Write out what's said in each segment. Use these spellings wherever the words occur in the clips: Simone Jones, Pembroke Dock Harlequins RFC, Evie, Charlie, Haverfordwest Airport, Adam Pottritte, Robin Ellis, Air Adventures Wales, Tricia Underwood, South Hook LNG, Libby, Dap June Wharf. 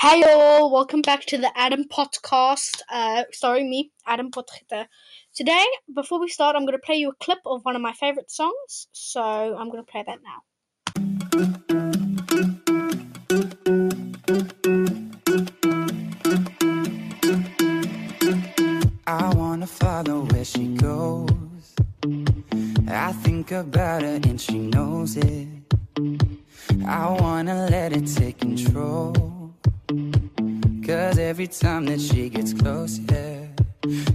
Hey all, welcome back to the Adam Podcast. Me, Adam Pottritte. Today, before we start, I'm going to play you a clip of one of my favourite songs, so I'm going to play that now. I want to follow where she goes. I think about her and she knows it. I want to let it take control. 'Cause every time that she gets closer,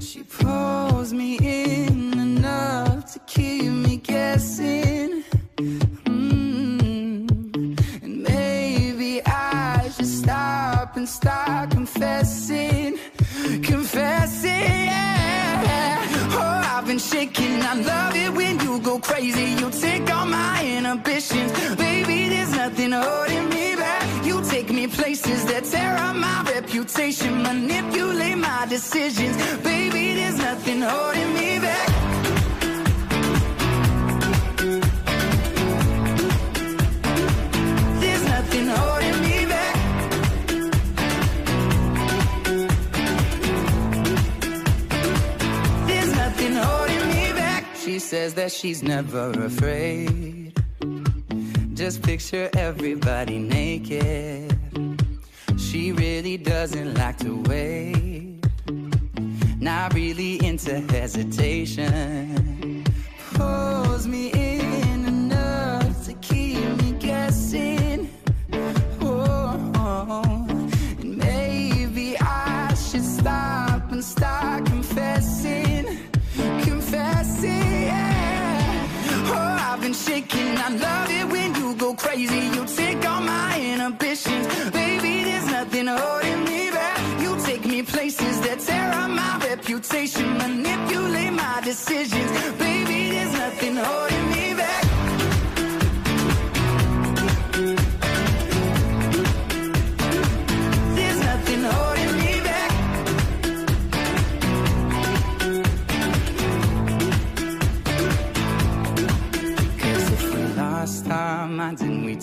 she pulls me in enough to keep me guessing. And maybe I should stop and start confessing, yeah. Oh, I've been shaking, I love it when you go crazy. You take all my inhibitions, baby, there's nothing holding me back. Take me places that tear up my reputation, manipulate my decisions. Baby, there's nothing holding me back. There's nothing holding me back. There's nothing holding me back. She says that she's never afraid. Just picture everybody naked. She really doesn't like to wait. Not really into hesitation. Pulls me in enough to keep me guessing. Oh, and maybe I should stop and start confessing, yeah. Oh, I've been shaking, I love it when you crazy, you take all my inhibitions, baby, there's nothing holding me back. You take me places that tear up my reputation, manipulate my decisions, baby, there's nothing holding me back. There's nothing holding me back. Cause if we lost our minds and we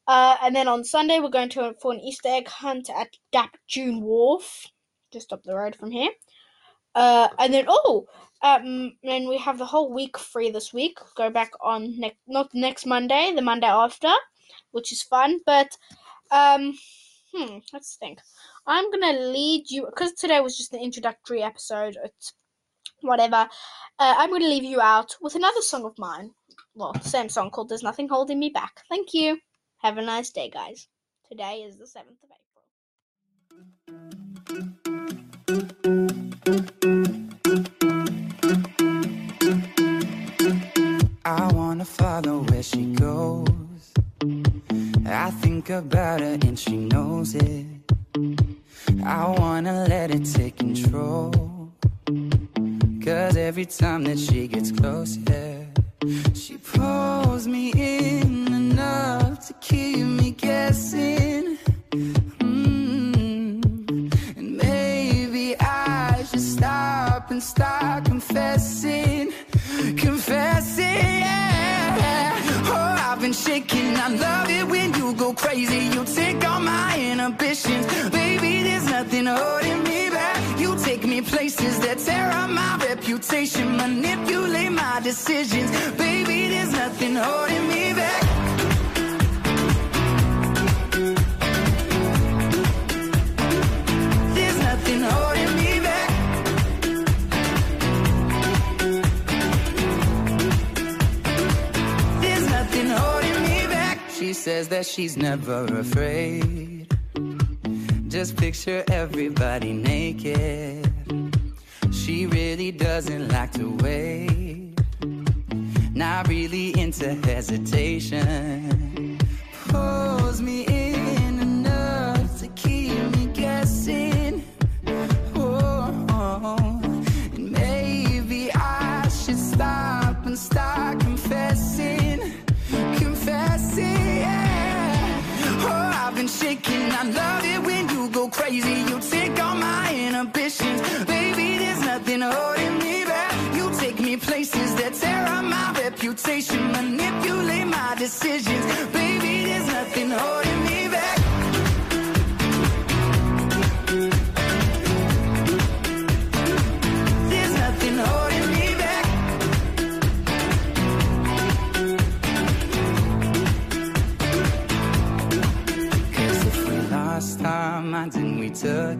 And then on Sunday we're going for an Easter egg hunt at Dap June Wharf, just up the road from here. And we have the whole week free this week. Go back on not next Monday, the Monday after, which is fun. But let's think. I'm going to lead you, because today was just an introductory episode, it's whatever, I'm going to leave you out with another song of mine, same song, called There's Nothing Holding Me Back. Thank you. Have a nice day, guys. Today is the 7th of April. I want to follow where she goes. I think about her and she knows it. I wanna let it take control, cause every time that she gets close, yeah, she pulls me in enough to keep me guessing. And maybe I should stop and start confessing. Shaking, I love it when you go crazy. You take all my inhibitions, baby. There's nothing holding me back. You take me places that tear up my reputation, manipulate my decisions, baby. There's nothing holding me back. There's nothing holding me back. There's nothing holding. She says that she's never afraid. Just picture everybody naked. She really doesn't like to wait. Not really into hesitation. Pulls me in enough to keep me guessing. Oh, and maybe I should stop and start confessing. Shaking, I love it when you go crazy. You take all my inhibitions, baby. There's nothing holding me back. You take me places that tear up my reputation, manipulate my decisions, baby. There's nothing holding me back. There's nothing holding me last time I didn't, we took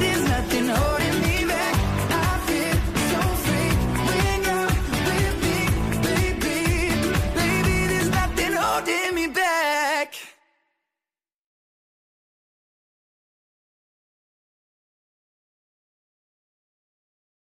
There's nothing holding me back. I feel so free when you're with me. Baby, there's nothing holding me back.